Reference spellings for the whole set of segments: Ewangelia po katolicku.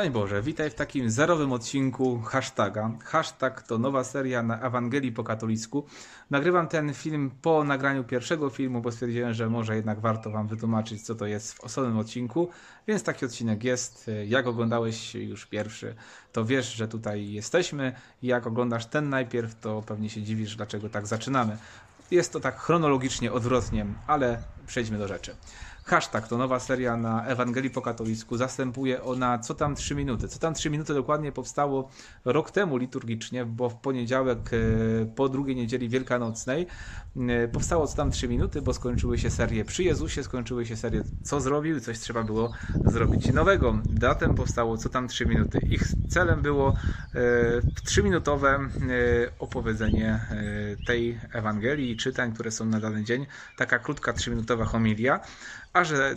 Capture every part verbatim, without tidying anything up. Szczęść Boże, witaj w takim zerowym odcinku hashtaga. Hashtag to nowa seria na Ewangelii po katolicku. Nagrywam ten film po nagraniu pierwszego filmu, bo stwierdziłem, że może jednak warto Wam wytłumaczyć, co to jest w osobnym odcinku, więc taki odcinek jest. Jak oglądałeś już pierwszy, to wiesz, że tutaj jesteśmy. Jak oglądasz ten najpierw, to pewnie się dziwisz, dlaczego tak zaczynamy. Jest to tak chronologicznie odwrotnie, ale przejdźmy do rzeczy. Hashtag to nowa seria na Ewangelii po katolicku. Zastępuje ona co tam trzy minuty. Co tam trzy minuty dokładnie powstało rok temu liturgicznie, bo w poniedziałek po drugiej niedzieli wielkanocnej powstało co tam trzy minuty, bo skończyły się serie przy Jezusie, skończyły się serie co zrobił, coś trzeba było zrobić nowego. Zatem powstało co tam trzy minuty. Ich celem było trzyminutowe opowiedzenie tej Ewangelii i czytań, które są na dany dzień. Taka krótka trzyminutowa homilia. A że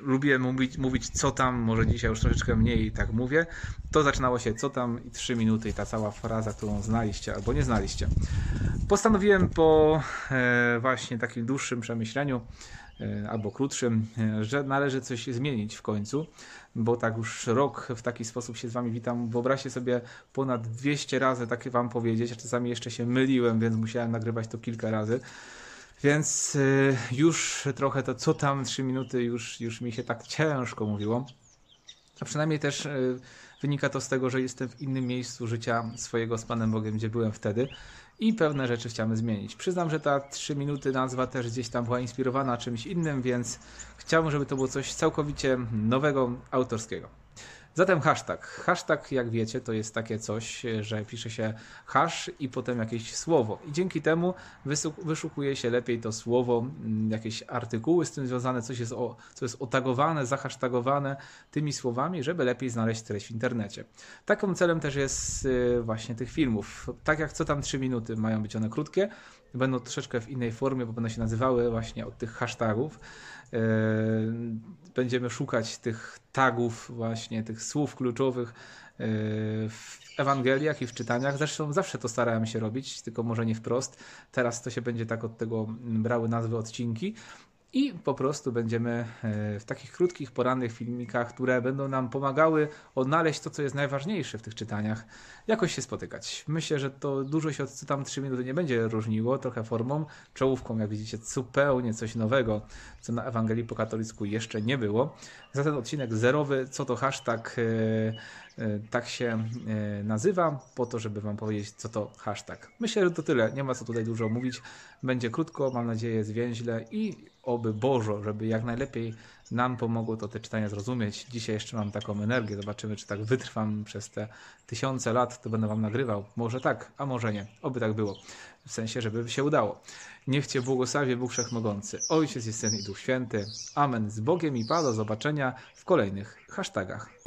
lubię mówić, mówić co tam, może dzisiaj już troszeczkę mniej tak mówię, to zaczynało się co tam i trzy minuty i ta cała fraza, którą znaliście albo nie znaliście. Postanowiłem po e, właśnie takim dłuższym przemyśleniu e, albo krótszym, e, że należy coś zmienić w końcu, bo tak już rok w taki sposób się z Wami witam. Wyobraźcie sobie ponad dwieście razy takie Wam powiedzieć, a czasami jeszcze się myliłem, więc musiałem nagrywać to kilka razy. Więc już trochę to co tam trzy minuty już, już mi się tak ciężko mówiło. A przynajmniej też wynika to z tego, że jestem w innym miejscu życia swojego z Panem Bogiem, gdzie byłem wtedy i pewne rzeczy chciałem zmienić. Przyznam, że ta trzy minuty nazwa też gdzieś tam była inspirowana czymś innym, więc chciałbym, żeby to było coś całkowicie nowego, autorskiego. Zatem hashtag. Hashtag, jak wiecie, to jest takie coś, że pisze się hash i potem jakieś słowo. I dzięki temu wyszukuje się lepiej to słowo, jakieś artykuły z tym związane, coś jest, o, co jest otagowane, zahasztagowane tymi słowami, żeby lepiej znaleźć treść w internecie. Takim celem też jest właśnie tych filmów. Tak jak co tam trzy minuty, mają być one krótkie, będą troszeczkę w innej formie, bo będą się nazywały właśnie od tych hashtagów. Będziemy szukać tych tagów, właśnie tych słów kluczowych w Ewangeliach i w czytaniach. Zresztą zawsze to starałem się robić, tylko może nie wprost. Teraz to się będzie tak od tego brały nazwy odcinki. I po prostu będziemy w takich krótkich, porannych filmikach, które będą nam pomagały odnaleźć to, co jest najważniejsze w tych czytaniach, jakoś się spotykać. Myślę, że to dużo się od co tam trzy minuty nie będzie różniło, trochę formą, czołówką, jak widzicie, zupełnie coś nowego, co na Ewangelii po katolicku jeszcze nie było. Za ten odcinek zerowy, co to hashtag, tak się nazywa, po to, żeby Wam powiedzieć, co to hashtag. Myślę, że to tyle, nie ma co tutaj dużo mówić, będzie krótko, mam nadzieję zwięźle i oby Bożo, żeby jak najlepiej nam pomogło to te czytania zrozumieć. Dzisiaj jeszcze mam taką energię, zobaczymy, czy tak wytrwam przez te tysiące lat, to będę Wam nagrywał. Może tak, a może nie. Oby tak było. W sensie, żeby się udało. Niech Cię błogosławi Bóg Wszechmogący, Ojciec i Syn i Duch Święty. Amen. Z Bogiem i Pa, do zobaczenia w kolejnych hashtagach.